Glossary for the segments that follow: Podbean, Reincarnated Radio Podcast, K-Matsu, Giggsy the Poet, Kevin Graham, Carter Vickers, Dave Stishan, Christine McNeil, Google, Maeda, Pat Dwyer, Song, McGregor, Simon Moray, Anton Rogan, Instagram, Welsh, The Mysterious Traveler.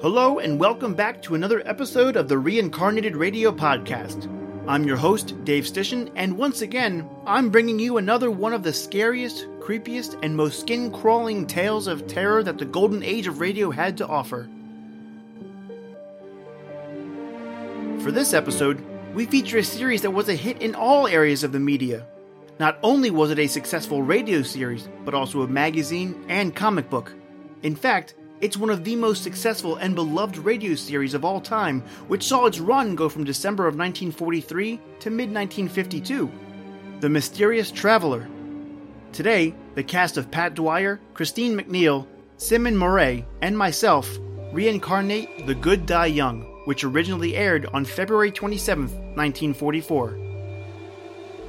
Hello and welcome back to another episode of the Reincarnated Radio Podcast. I'm your host, Dave Stishan, and once again, I'm bringing you another one of the scariest, creepiest, and most skin-crawling tales of terror that the golden age of radio had to offer. For this episode, we feature a series that was a hit in all areas of the media. Not only was it a successful radio series, but also a magazine and comic book. In fact, it's one of the most successful and beloved radio series of all time, which saw its run go from December of 1943 to mid-1952. The Mysterious Traveler. Today, the cast of Pat Dwyer, Christine McNeil, Simon Moray, and myself reincarnate The Good Die Young, which originally aired on February 27, 1944.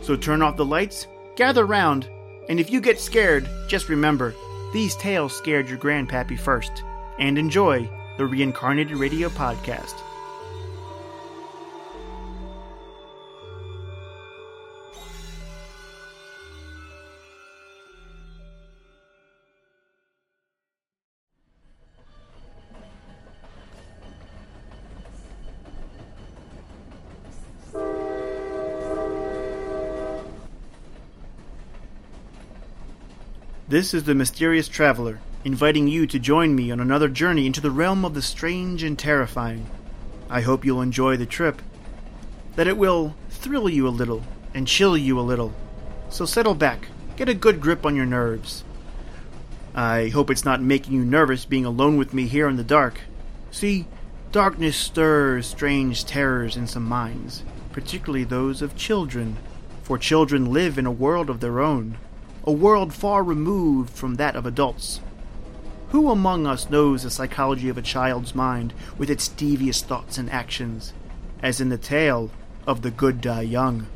So turn off the lights, gather round, and if you get scared, just remember, these tales scared your grandpappy first. And enjoy the Reincarnated Radio Podcast. This is The Mysterious Traveler, inviting you to join me on another journey into the realm of the strange and terrifying. I hope you'll enjoy the trip, that it will thrill you a little and chill you a little. So settle back, get a good grip on your nerves. I hope it's not making you nervous being alone with me here in the dark. See, darkness stirs strange terrors in some minds, particularly those of children, for children live in a world of their own. A world far removed from that of adults. Who among us knows the psychology of a child's mind with its devious thoughts and actions, as in the tale of The Good Die Young?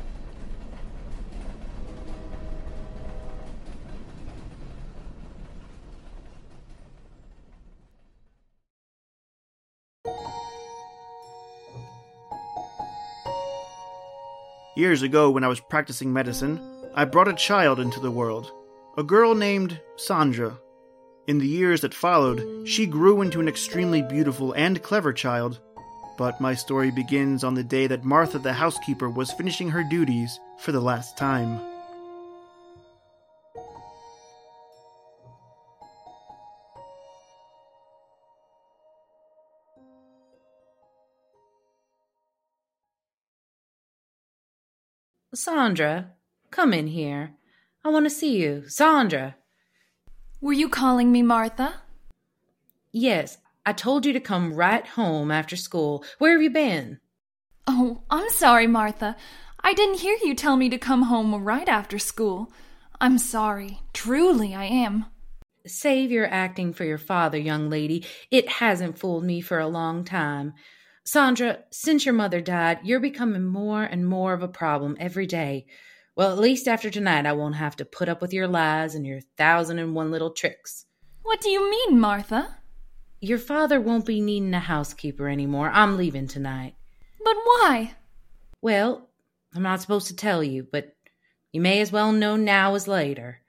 Years ago, when I was practicing medicine, I brought a child into the world, a girl named Sandra. In the years that followed, she grew into an extremely beautiful and clever child. But my story begins on the day that Martha the housekeeper was finishing her duties for the last time. Sandra, come in here. I want to see you. Sandra. Were you calling me Martha? Yes. I told you to come right home after school. Where have you been? Oh, I'm sorry, Martha. I didn't hear you tell me to come home right after school. I'm sorry. Truly, I am. Save your acting for your father, young lady. It hasn't fooled me for a long time. Sandra, since your mother died, you're becoming more and more of a problem every day. Well, at least after tonight, I won't have to put up with your lies and your 1,001 little tricks. What do you mean, Martha? Your father won't be needing a housekeeper anymore. I'm leaving tonight. But why? Well, I'm not supposed to tell you, but you may as well know now as later.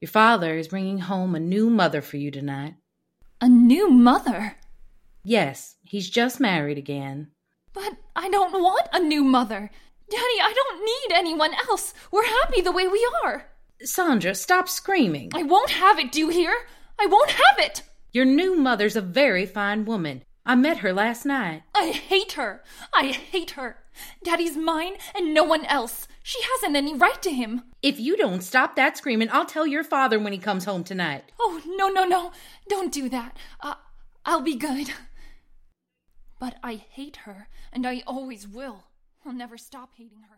Your father is bringing home a new mother for you tonight. A new mother? Yes, he's just married again. But I don't want a new mother. Daddy, I don't need anyone else. We're happy the way we are. Sandra, stop screaming. I won't have it, do you hear? I won't have it. Your new mother's a very fine woman. I met her last night. I hate her. I hate her. Daddy's mine and no one else. She hasn't any right to him. If you don't stop that screaming, I'll tell your father when he comes home tonight. Oh, no. Don't do that. I'll be good. But I hate her, and I always will. I'll never stop hating her.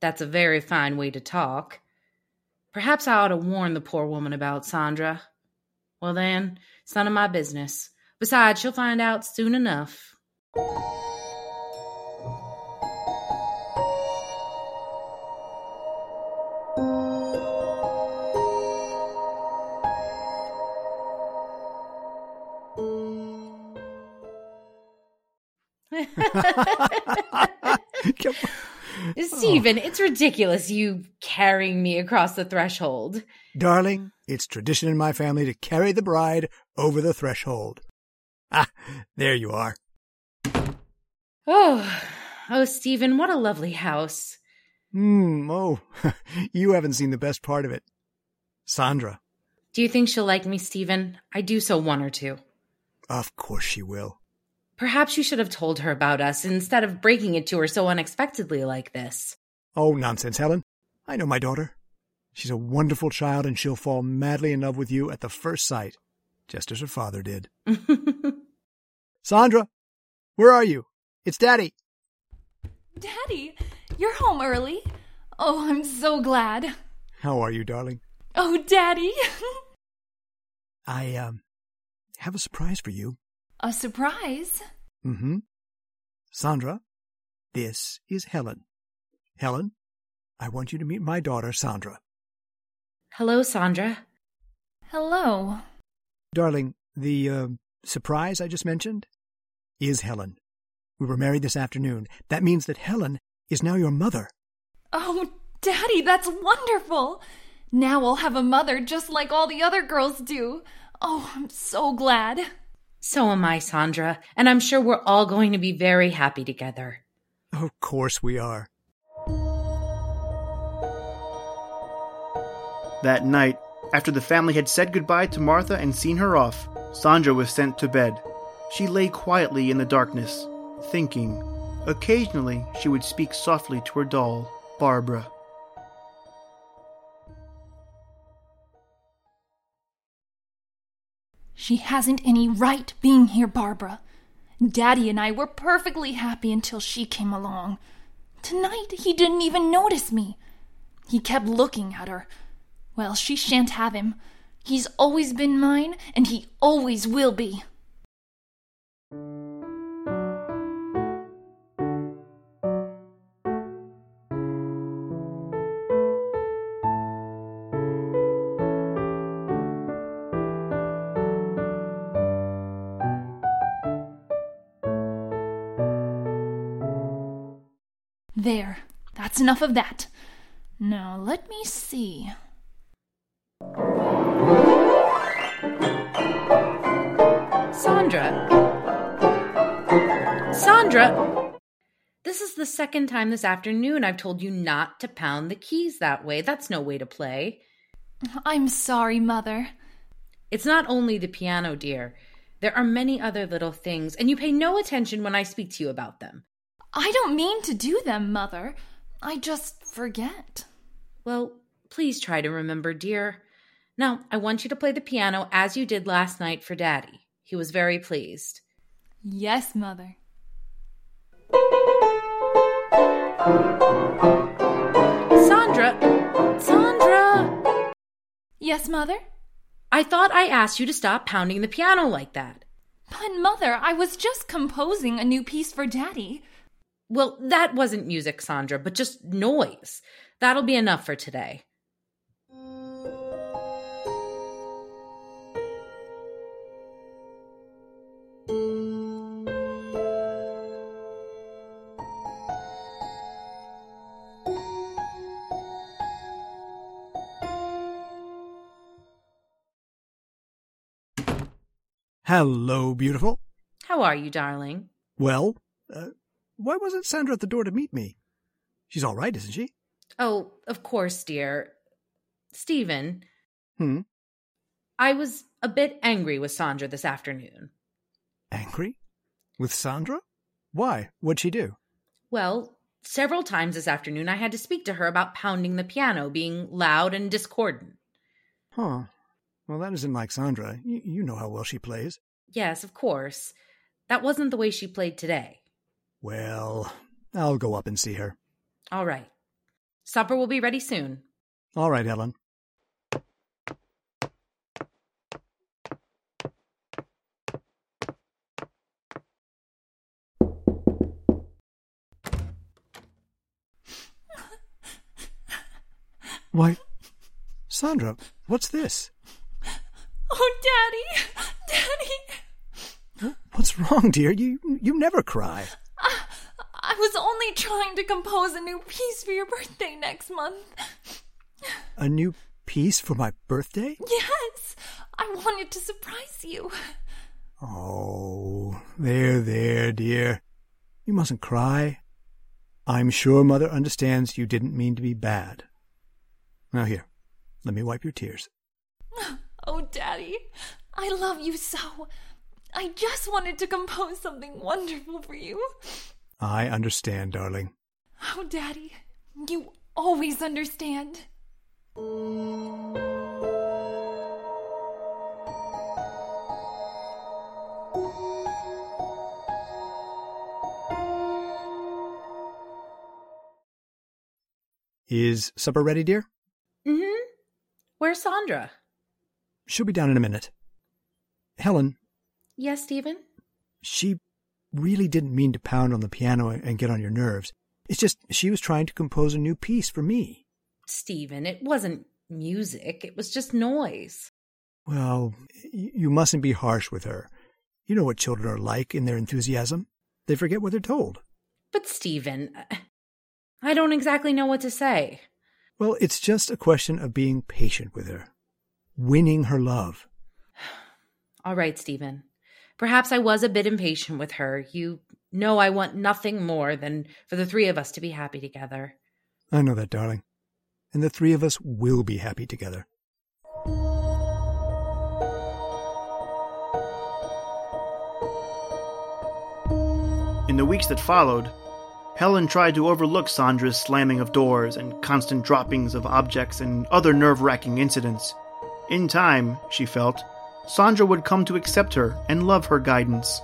That's a very fine way to talk. Perhaps I ought to warn the poor woman about Sandra. Well then, it's none of my business. Besides, she'll find out soon enough. Stephen, it's ridiculous you carrying me across the threshold. Darling, it's tradition in my family to carry the bride over the threshold. Ah, there you are. Oh, Stephen, what a lovely house. You haven't seen the best part of it. Sandra. Do you think she'll like me, Stephen? I do so want her to. Of course she will. Perhaps you should have told her about us instead of breaking it to her so unexpectedly like this. Oh, nonsense, Helen. I know my daughter. She's a wonderful child, and she'll fall madly in love with you at the first sight, just as her father did. Sandra, where are you? It's Daddy. Daddy, you're home early. Oh, I'm so glad. How are you, darling? Oh, Daddy. I have a surprise for you. A surprise? Mm-hmm. Sandra, this is Helen. Helen, I want you to meet my daughter, Sandra. Hello, Sandra. Hello. Darling, the surprise I just mentioned is Helen. We were married this afternoon. That means that Helen is now your mother. Oh, Daddy, that's wonderful. Now I'll have a mother just like all the other girls do. Oh, I'm so glad. So am I, Sandra, and I'm sure we're all going to be very happy together. Of course we are. That night, after the family had said goodbye to Martha and seen her off, Sandra was sent to bed. She lay quietly in the darkness, thinking. Occasionally, she would speak softly to her doll, Barbara. She hasn't any right being here, Barbara. Daddy and I were perfectly happy until she came along. Tonight, he didn't even notice me. He kept looking at her. Well, she shan't have him. He's always been mine, and he always will be. There, that's enough of that. Now, let me see. Sandra! Sandra! This is the second time this afternoon I've told you not to pound the keys that way. That's no way to play. I'm sorry, Mother. It's not only the piano, dear. There are many other little things, and you pay no attention when I speak to you about them. I don't mean to do them, Mother. I just forget. Well, please try to remember, dear. Now, I want you to play the piano as you did last night for Daddy. He was very pleased. Yes, Mother. Sandra! Sandra! Yes, Mother? I thought I asked you to stop pounding the piano like that. But, Mother, I was just composing a new piece for Daddy. Well, that wasn't music, Sandra, but just noise. That'll be enough for today. Hello, beautiful. How are you, darling? Well, why wasn't Sandra at the door to meet me? She's all right, isn't she? Oh, of course, dear. Stephen. I was a bit angry with Sandra this afternoon. Angry? With Sandra? Why? What'd she do? Well, several times this afternoon I had to speak to her about pounding the piano, being loud and discordant. Huh. Well, that isn't like Sandra. You know how well she plays. Yes, of course. That wasn't the way she played today. Well, I'll go up and see her. All right. Supper will be ready soon. All right, Helen. Why, Sandra, what's this? Oh, Daddy! Daddy! What's wrong, dear? You never cry. I I was only trying to compose a new piece for your birthday next month. A new piece for my birthday? Yes. I wanted to surprise you. Oh, there, there, dear. You mustn't cry. I'm sure Mother understands you didn't mean to be bad. Now here, let me wipe your tears. Oh, Daddy, I love you so. I just wanted to compose something wonderful for you. I understand, darling. Oh, Daddy, you always understand. Is supper ready, dear? Mm-hmm. Where's Sandra? She'll be down in a minute. Helen. Yes, Stephen? She really didn't mean to pound on the piano and get on your nerves. It's just she was trying to compose a new piece for me. Stephen, it wasn't music. It was just noise. Well, you mustn't be harsh with her. You know what children are like in their enthusiasm. They forget what they're told. But Stephen, I don't exactly know what to say. Well, it's just a question of being patient with her. Winning her love. All right, Stephen. Perhaps I was a bit impatient with her. You know I want nothing more than for the three of us to be happy together. I know that, darling. And the three of us will be happy together. In the weeks that followed, Helen tried to overlook Sandra's slamming of doors and constant droppings of objects and other nerve-wracking incidents. In time, she felt, Sandra would come to accept her and love her guidance.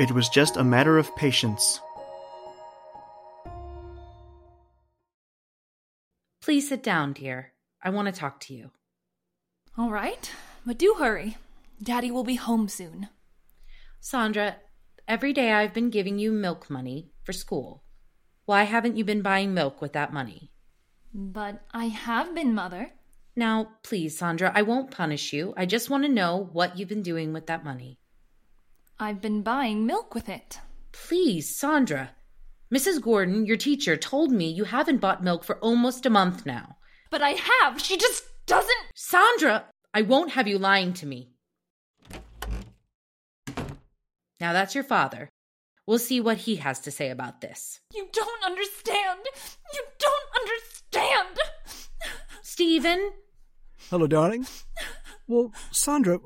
It was just a matter of patience. Please sit down, dear. I want to talk to you. All right, but do hurry. Daddy will be home soon. Sandra, every day I've been giving you milk money for school. Why haven't you been buying milk with that money? But I have been, Mother. Now, please, Sandra, I won't punish you. I just want to know what you've been doing with that money. I've been buying milk with it. Please, Sandra. Mrs. Gordon, your teacher, told me you haven't bought milk for almost a month now. But I have. She just doesn't... Sandra, I won't have you lying to me. Now that's your father. We'll see what he has to say about this. You don't understand. You don't understand. Stephen? Hello, darling. Well, Sandra,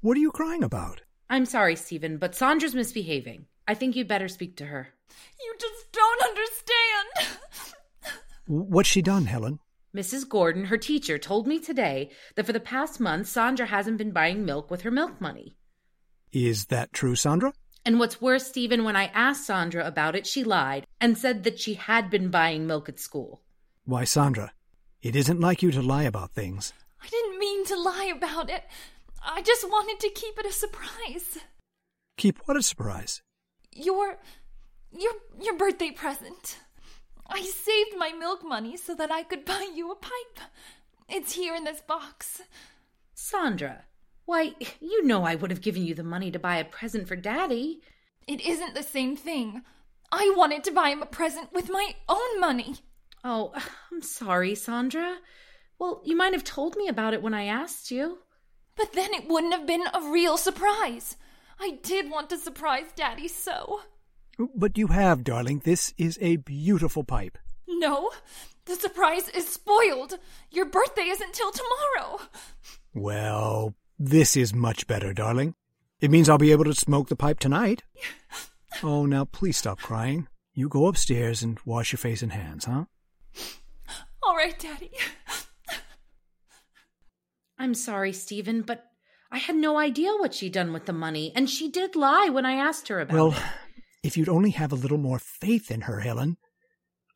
what are you crying about? I'm sorry, Stephen, but Sandra's misbehaving. I think you'd better speak to her. You just don't understand. What's she done, Helen? Mrs. Gordon, her teacher, told me today that for the past month, Sandra hasn't been buying milk with her milk money. Is that true, Sandra? And what's worse, Stephen, when I asked Sandra about it, she lied and said that she had been buying milk at school. Why, Sandra, it isn't like you to lie about things. I didn't mean to lie about it. I just wanted to keep it a surprise. Keep what a surprise? Your birthday present. I saved my milk money so that I could buy you a pipe. It's here in this box. Sandra, why, you know I would have given you the money to buy a present for Daddy. It isn't the same thing. I wanted to buy him a present with my own money. Oh, I'm sorry, Sandra. Well, you might have told me about it when I asked you. But then it wouldn't have been a real surprise. I did want to surprise Daddy so. But you have, darling. This is a beautiful pipe. No, the surprise is spoiled. Your birthday isn't till tomorrow. Well, this is much better, darling. It means I'll be able to smoke the pipe tonight. Oh, now please stop crying. You go upstairs and wash your face and hands, huh? All right, Daddy. I'm sorry, Stephen, but I had no idea what she'd done with the money, and she did lie when I asked her about it. If you'd only have a little more faith in her, Helen.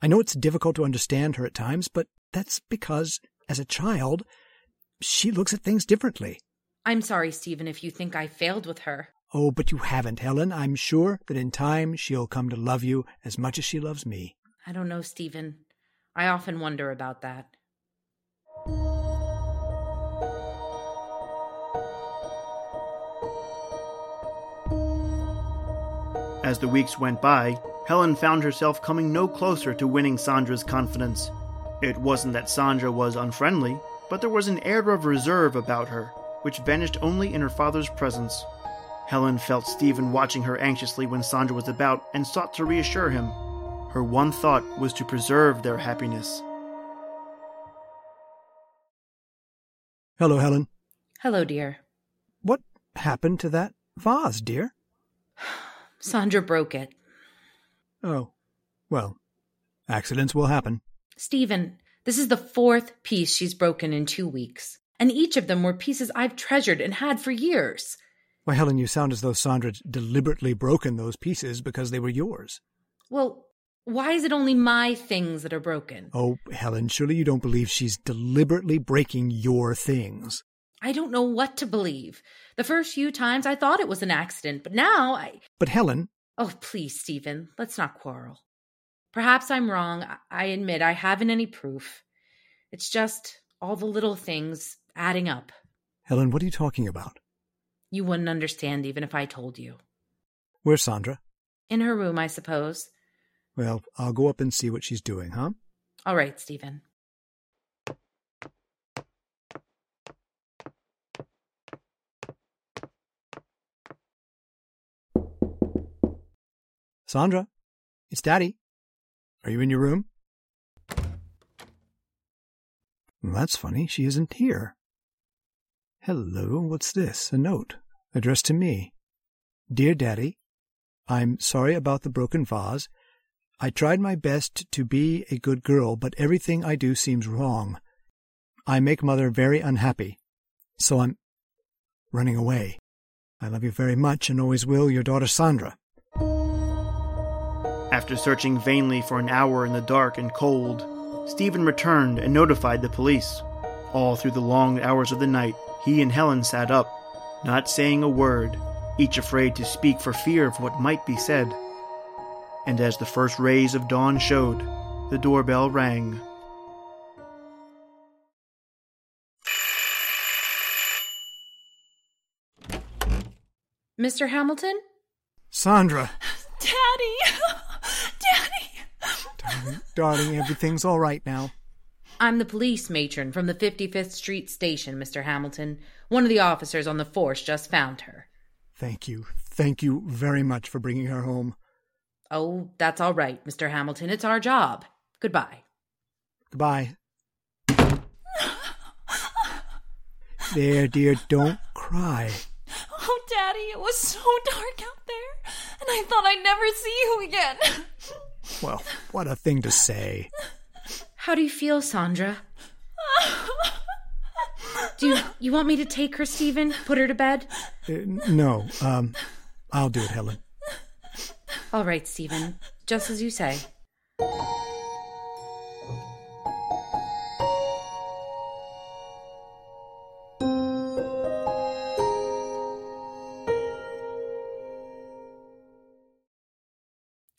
I know it's difficult to understand her at times, but that's because, as a child, she looks at things differently. I'm sorry, Stephen, if you think I failed with her. Oh, but you haven't, Helen. I'm sure that in time she'll come to love you as much as she loves me. I don't know, Stephen. I often wonder about that. As the weeks went by, Helen found herself coming no closer to winning Sandra's confidence. It wasn't that Sandra was unfriendly, but there was an air of reserve about her, which vanished only in her father's presence. Helen felt Stephen watching her anxiously when Sandra was about and sought to reassure him. Her one thought was to preserve their happiness. Hello, Helen. Hello, dear. What happened to that vase, dear? Sandra broke it. Oh, well, accidents will happen. Stephen, this is the 4th piece she's broken in 2 weeks, and each of them were pieces I've treasured and had for years. Why, Helen, you sound as though Sandra's deliberately broken those pieces because they were yours. Well, why is it only my things that are broken? Oh, Helen, surely you don't believe she's deliberately breaking your things. I don't know what to believe. The first few times I thought it was an accident, but now I... But Helen... Oh, please, Stephen, let's not quarrel. Perhaps I'm wrong. I admit I haven't any proof. It's just all the little things adding up. Helen, what are you talking about? You wouldn't understand even if I told you. Where's Sandra? In her room, I suppose. Well, I'll go up and see what she's doing, huh? All right, Stephen. Sandra, it's Daddy. Are you in your room? That's funny. She isn't here. Hello, what's this? A note addressed to me. Dear Daddy, I'm sorry about the broken vase. I tried my best to be a good girl, but everything I do seems wrong. I make Mother very unhappy, so I'm running away. I love you very much and always will, your daughter Sandra. After searching vainly for an hour in the dark and cold, Stephen returned and notified the police. All through the long hours of the night, he and Helen sat up, not saying a word, each afraid to speak for fear of what might be said. And as the first rays of dawn showed, the doorbell rang. Mr. Hamilton? Sandra! Daddy! Darling, everything's all right now. I'm the police matron from the 55th Street Station, Mr. Hamilton. One of the officers on the force just found her. Thank you. Thank you very much for bringing her home. Oh, that's all right, Mr. Hamilton. It's our job. Goodbye. Goodbye. There, dear, don't cry. Oh, Daddy, it was so dark out there, and I thought I'd never see you again. Well, what a thing to say. How do you feel, Sandra? Do you want me to take her, Stephen? Put her to bed? No. I'll do it, Helen. All right, Stephen. Just as you say.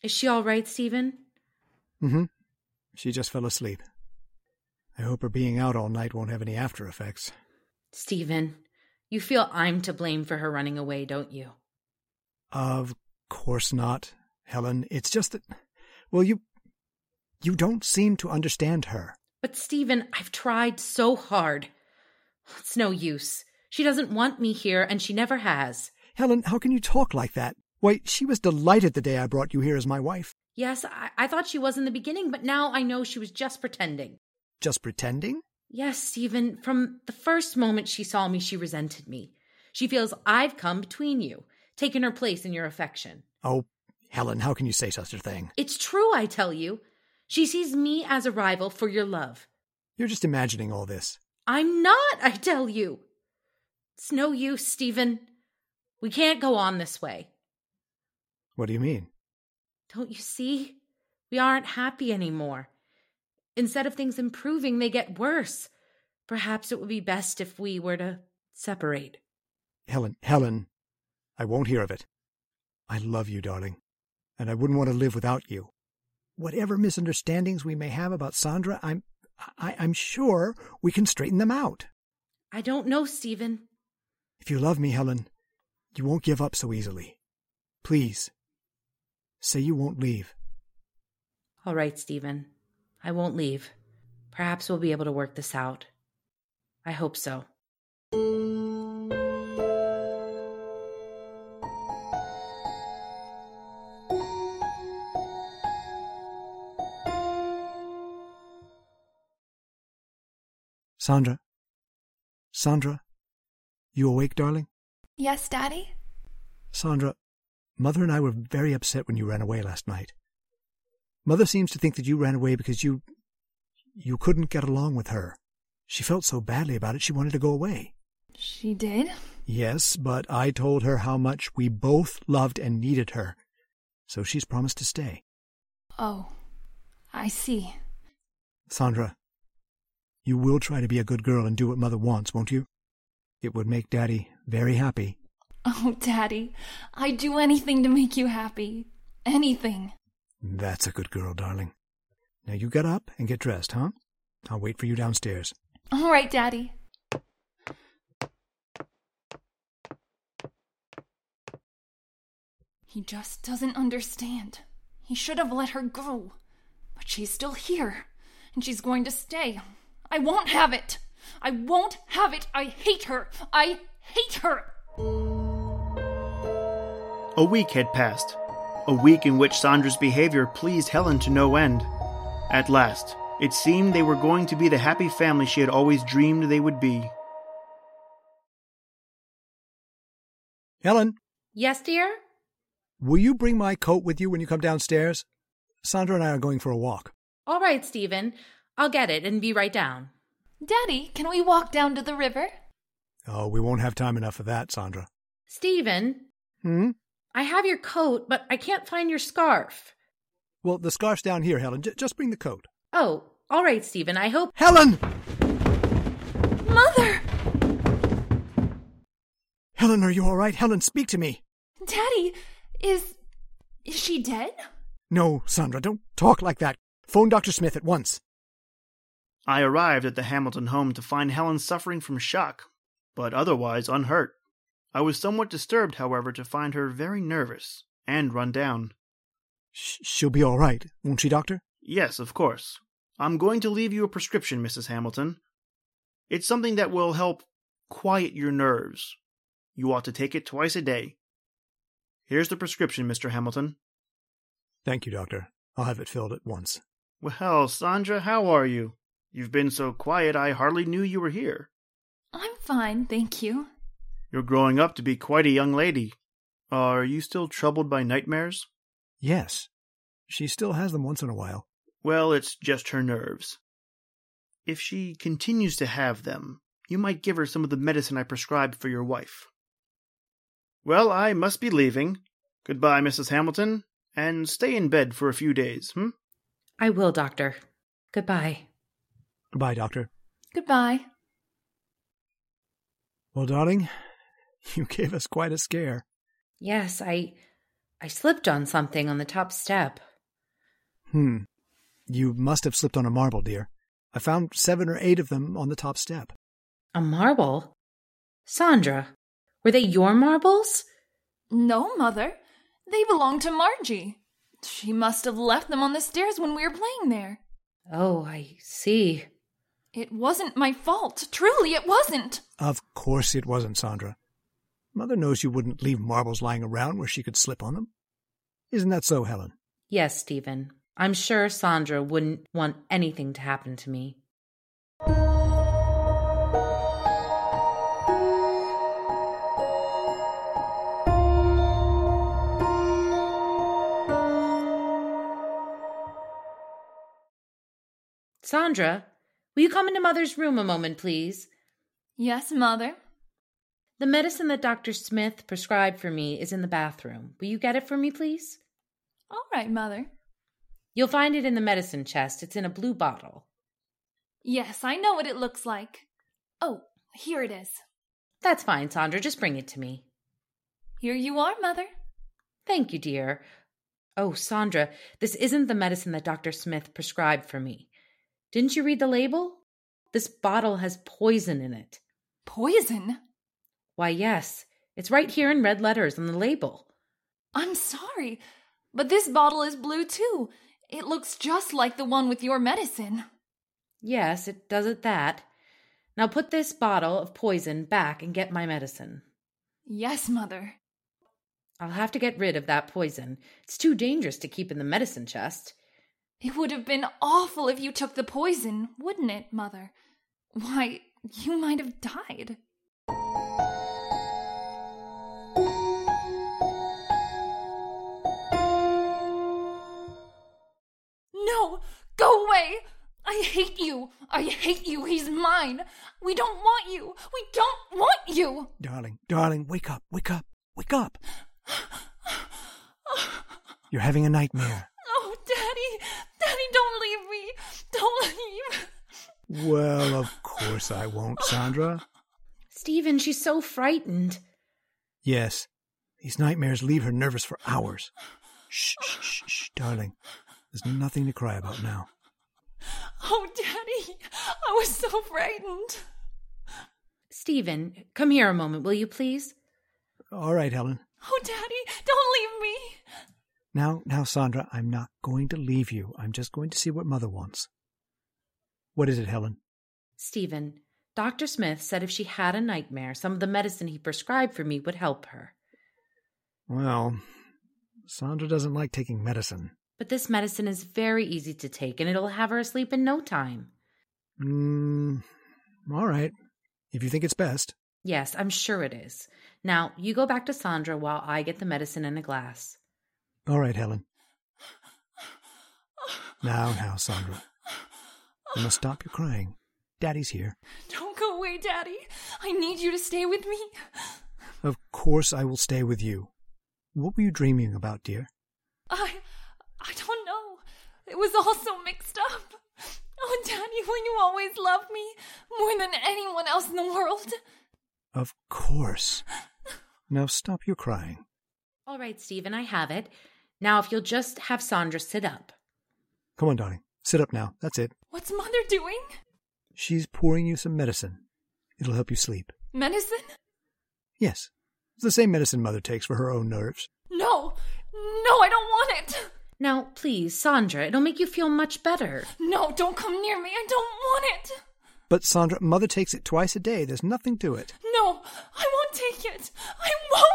Is she all right, Stephen? Mm-hmm. She just fell asleep. I hope her being out all night won't have any after effects. Stephen, you feel I'm to blame for her running away, don't you? Of course not, Helen. It's just that... Well, you don't seem to understand her. But, Stephen, I've tried so hard. It's no use. She doesn't want me here, and she never has. Helen, how can you talk like that? Why, she was delighted the day I brought you here as my wife. Yes, I thought she was in the beginning, but now I know she was just pretending. Just pretending? Yes, Stephen. From the first moment she saw me, she resented me. She feels I've come between you, taken her place in your affection. Oh, Helen, how can you say such a thing? It's true, I tell you. She sees me as a rival for your love. You're just imagining all this. I'm not, I tell you. It's no use, Stephen. We can't go on this way. What do you mean? Don't you see? We aren't happy anymore. Instead of things improving, they get worse. Perhaps it would be best if we were to separate. Helen, I won't hear of it. I love you, darling, and I wouldn't want to live without you. Whatever misunderstandings we may have about Sandra, I'm sure we can straighten them out. I don't know, Stephen. If you love me, Helen, you won't give up so easily. Please. Say you won't leave. All right, Stephen. I won't leave. Perhaps we'll be able to work this out. I hope so. Sandra? Sandra? You awake, darling? Yes, Daddy? Sandra, Mother and I were very upset when you ran away last night. Mother seems to think that you ran away because you couldn't get along with her. She felt so badly about it, she wanted to go away. She did? Yes, but I told her how much we both loved and needed her. So she's promised to stay. Oh, I see. Sandra, you will try to be a good girl and do what Mother wants, won't you? It would make Daddy very happy. Oh, Daddy, I'd do anything to make you happy. Anything. That's a good girl, darling. Now you get up and get dressed, huh? I'll wait for you downstairs. All right, Daddy. He just doesn't understand. He should have let her go. But she's still here, and she's going to stay. I won't have it! I won't have it! I hate her! I hate her! A week had passed. A week in which Sandra's behavior pleased Helen to no end. At last, it seemed they were going to be the happy family she had always dreamed they would be. Helen? Yes, dear? Will you bring my coat with you when you come downstairs? Sandra and I are going for a walk. All right, Stephen. I'll get it and be right down. Daddy, can we walk down to the river? Oh, we won't have time enough for that, Sandra. Stephen? Hmm? I have your coat, but I can't find your scarf. Well, the scarf's down here, Helen. Just bring the coat. Oh, all right, Stephen. I hope... Helen! Mother! Helen, are you all right? Helen, speak to me. Daddy, is she dead? No, Sandra, don't talk like that. Phone Dr. Smith at once. I arrived at the Hamilton home to find Helen suffering from shock, but otherwise unhurt. I was somewhat disturbed, however, to find her very nervous and run down. She'll be all right, won't she, Doctor? Yes, of course. I'm going to leave you a prescription, Mrs. Hamilton. It's something that will help quiet your nerves. You ought to take it twice a day. Here's the prescription, Mr. Hamilton. Thank you, Doctor. I'll have it filled at once. Well, Sandra, how are you? You've been so quiet I hardly knew you were here. I'm fine, thank you. You're growing up to be quite a young lady. Are you still troubled by nightmares? Yes. She still has them once in a while. Well, it's just her nerves. If she continues to have them, you might give her some of the medicine I prescribed for your wife. Well, I must be leaving. Goodbye, Mrs. Hamilton, and stay in bed for a few days, hmm? I will, Doctor. Goodbye. Goodbye, Doctor. Goodbye. Well, darling, you gave us quite a scare. Yes, I slipped on something on the top step. You must have slipped on a marble, dear. I found 7 or 8 of them on the top step. A marble? Sandra, were they your marbles? No, Mother. They belonged to Margie. She must have left them on the stairs when we were playing there. Oh, I see. It wasn't my fault. Truly, it wasn't. Of course it wasn't, Sandra. Mother knows you wouldn't leave marbles lying around where she could slip on them. Isn't that so, Helen? Yes, Stephen. I'm sure Sandra wouldn't want anything to happen to me. Sandra, will you come into Mother's room a moment, please? Yes, Mother. The medicine that Dr. Smith prescribed for me is in the bathroom. Will you get it for me, please? All right, Mother. You'll find it in the medicine chest. It's in a blue bottle. Yes, I know what it looks like. Oh, here it is. That's fine, Sandra. Just bring it to me. Here you are, Mother. Thank you, dear. Oh, Sandra, this isn't the medicine that Dr. Smith prescribed for me. Didn't you read the label? This bottle has poison in it. Poison? Why, yes. It's right here in red letters on the label. I'm sorry, but this bottle is blue, too. It looks just like the one with your medicine. Yes, it does at that. Now put this bottle of poison back and get my medicine. Yes, Mother. I'll have to get rid of that poison. It's too dangerous to keep in the medicine chest. It would have been awful if you took the poison, wouldn't it, Mother? Why, you might have died. No! Go away! I hate you! I hate you! He's mine! We don't want you! We don't want you! Darling, wake up! Wake up! You're having a nightmare. Oh, Daddy, don't leave me. Don't leave. Well, of course I won't, Sandra. Stephen, she's so frightened. Yes. These nightmares leave her nervous for hours. Shh, darling. There's nothing to cry about now. Oh, Daddy, I was so frightened. Stephen, come here a moment, will you please? All right, Helen. Oh, Daddy, don't leave me. Now, Sandra, I'm not going to leave you. I'm just going to see what Mother wants. What is it, Helen? Stephen, Dr. Smith said if she had a nightmare, some of the medicine he prescribed for me would help her. Well, Sandra doesn't like taking medicine. But this medicine is very easy to take, and it'll have her asleep in no time. All right, if you think it's best. Yes, I'm sure it is. Now, you go back to Sandra while I get the medicine in a glass. All right, Helen. Now, Sandra. You must stop your crying. Daddy's here. Don't go away, Daddy. I need you to stay with me. Of course I will stay with you. What were you dreaming about, dear? I don't know. It was all so mixed up. Oh, Daddy, will you always love me more than anyone else in the world? Of course. Now stop your crying. All right, Stephen, I have it. Now if you'll just have Sandra sit up. Come on, darling. Sit up now. That's it. What's Mother doing? She's pouring you some medicine. It'll help you sleep. Medicine? Yes. It's the same medicine Mother takes for her own nerves. No, I don't want it. Now, please, Sandra, it'll make you feel much better. No, don't come near me. I don't want it. But, Sandra, Mother takes it twice a day. There's nothing to it. No, I won't take it. I won't.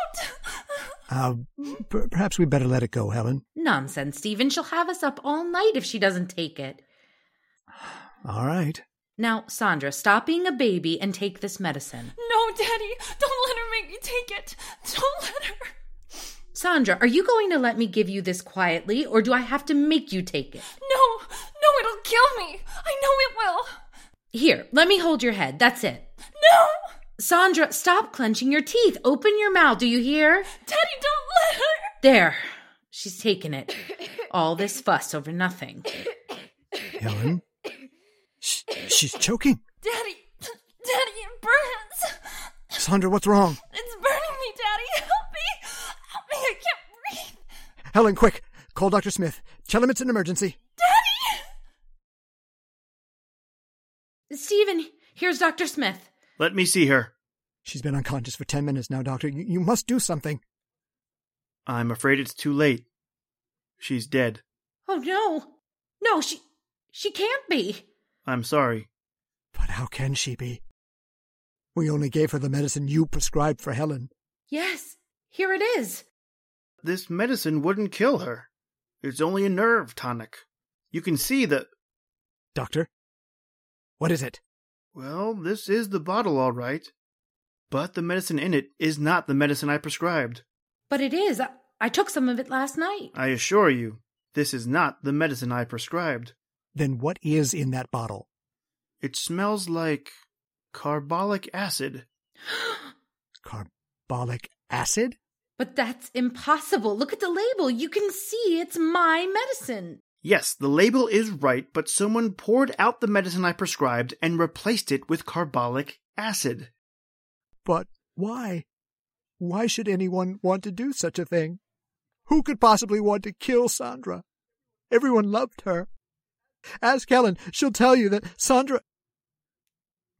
Perhaps we'd better let it go, Helen. Nonsense, Stephen. She'll have us up all night if she doesn't take it. All right. Now, Sandra, stop being a baby and take this medicine. No, Daddy, don't let her make me take it. Don't let her. Sandra, are you going to let me give you this quietly, or do I have to make you take it? No, it'll kill me. I know it will. Here, let me hold your head. That's it. No! Sandra, stop clenching your teeth. Open your mouth. Do you hear? Daddy, don't let her. There. She's taken it. All this fuss over nothing. Helen? She's choking. Daddy, it burns. Sandra, what's wrong? It's burning me, Daddy. I can't breathe. Helen, quick. Call Dr. Smith. Tell him it's an emergency. Daddy! Stephen, here's Dr. Smith. Let me see her. She's been unconscious for 10 minutes now, Doctor. You must do something. I'm afraid it's too late. She's dead. Oh, no. No, she can't be. I'm sorry. But how can she be? We only gave her the medicine you prescribed for Helen. Yes, here it is. This medicine wouldn't kill her. It's only a nerve tonic. You can see the... Doctor? What is it? Well, this is the bottle, all right. But the medicine in it is not the medicine I prescribed. But it is. I took some of it last night. I assure you, this is not the medicine I prescribed. Then what is in that bottle? It smells like carbolic acid. Carbolic acid? But that's impossible. Look at the label. You can see it's my medicine. Yes, the label is right, but someone poured out the medicine I prescribed and replaced it with carbolic acid. But why? Why should anyone want to do such a thing? Who could possibly want to kill Sandra? Everyone loved her. Ask Helen. She'll tell you that Sandra...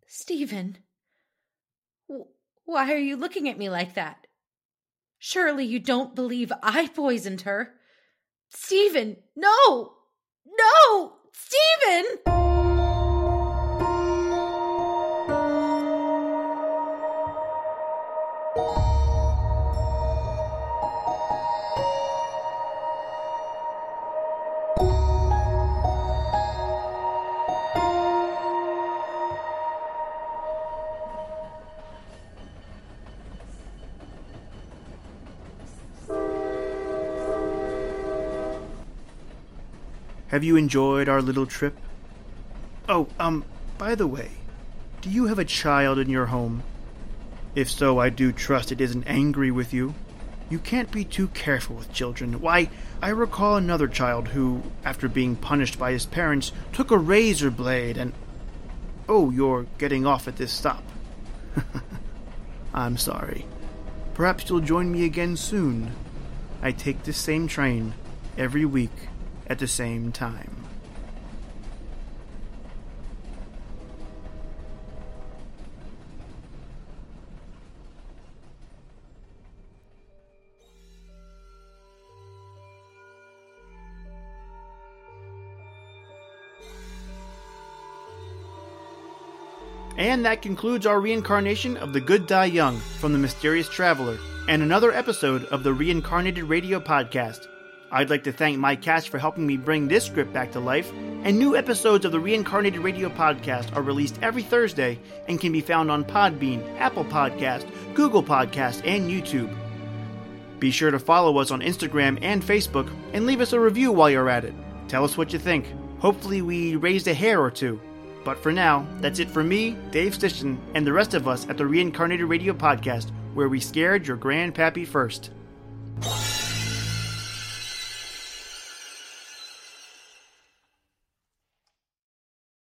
Stephen, why are you looking at me like that? Surely you don't believe I poisoned her. Stephen, no! No! Stephen! Have you enjoyed our little trip? Oh, by the way, do you have a child in your home? If so, I do trust it isn't angry with you. You can't be too careful with children. Why, I recall another child who, after being punished by his parents, took a razor blade and... Oh, you're getting off at this stop. I'm sorry. Perhaps you'll join me again soon. I take this same train every week. At the same time. And that concludes our reincarnation of The Good Die Young from The Mysterious Traveler, and another episode of the Reincarnated Radio Podcast. I'd like to thank my cast for helping me bring this script back to life, and new episodes of the Reincarnated Radio Podcast are released every Thursday and can be found on Podbean, Apple Podcast, Google Podcast, and YouTube. Be sure to follow us on Instagram and Facebook, and leave us a review while you're at it. Tell us what you think. Hopefully we raised a hair or two. But for now, that's it for me, Dave Stishan, and the rest of us at the Reincarnated Radio Podcast, where we scared your grandpappy first.